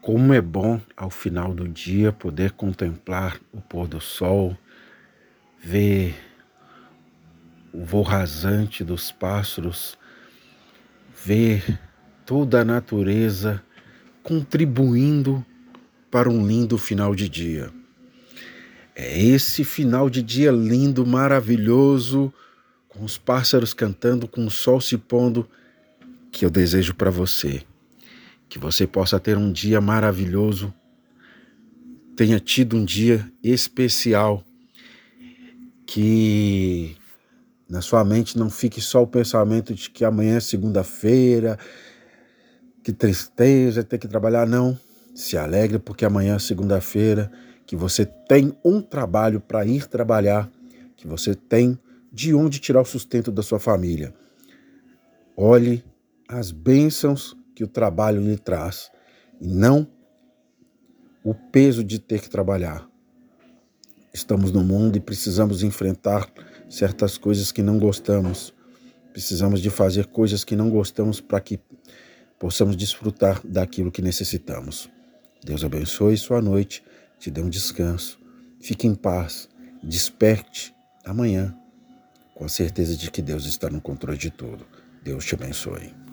Como é bom ao final do dia poder contemplar o pôr do sol, ver o voo rasante dos pássaros, ver toda a natureza contribuindo para um lindo final de dia. É esse final de dia lindo, maravilhoso, com os pássaros cantando, com o sol se pondo, que eu desejo para você. Que você possa ter um dia maravilhoso, tenha tido um dia especial, que na sua mente não fique só o pensamento de que amanhã é segunda-feira, que tristeza, ter que trabalhar, não. Se alegre porque amanhã é segunda-feira, que você tem um trabalho para ir trabalhar, que você tem de onde tirar o sustento da sua família. Olhe as bênçãos que o trabalho lhe traz, e não o peso de ter que trabalhar. Estamos no mundo e precisamos enfrentar certas coisas que não gostamos, precisamos de fazer coisas que não gostamos para que possamos desfrutar daquilo que necessitamos. Deus abençoe sua noite, te dê um descanso, fique em paz, desperte amanhã, com a certeza de que Deus está no controle de tudo. Deus te abençoe.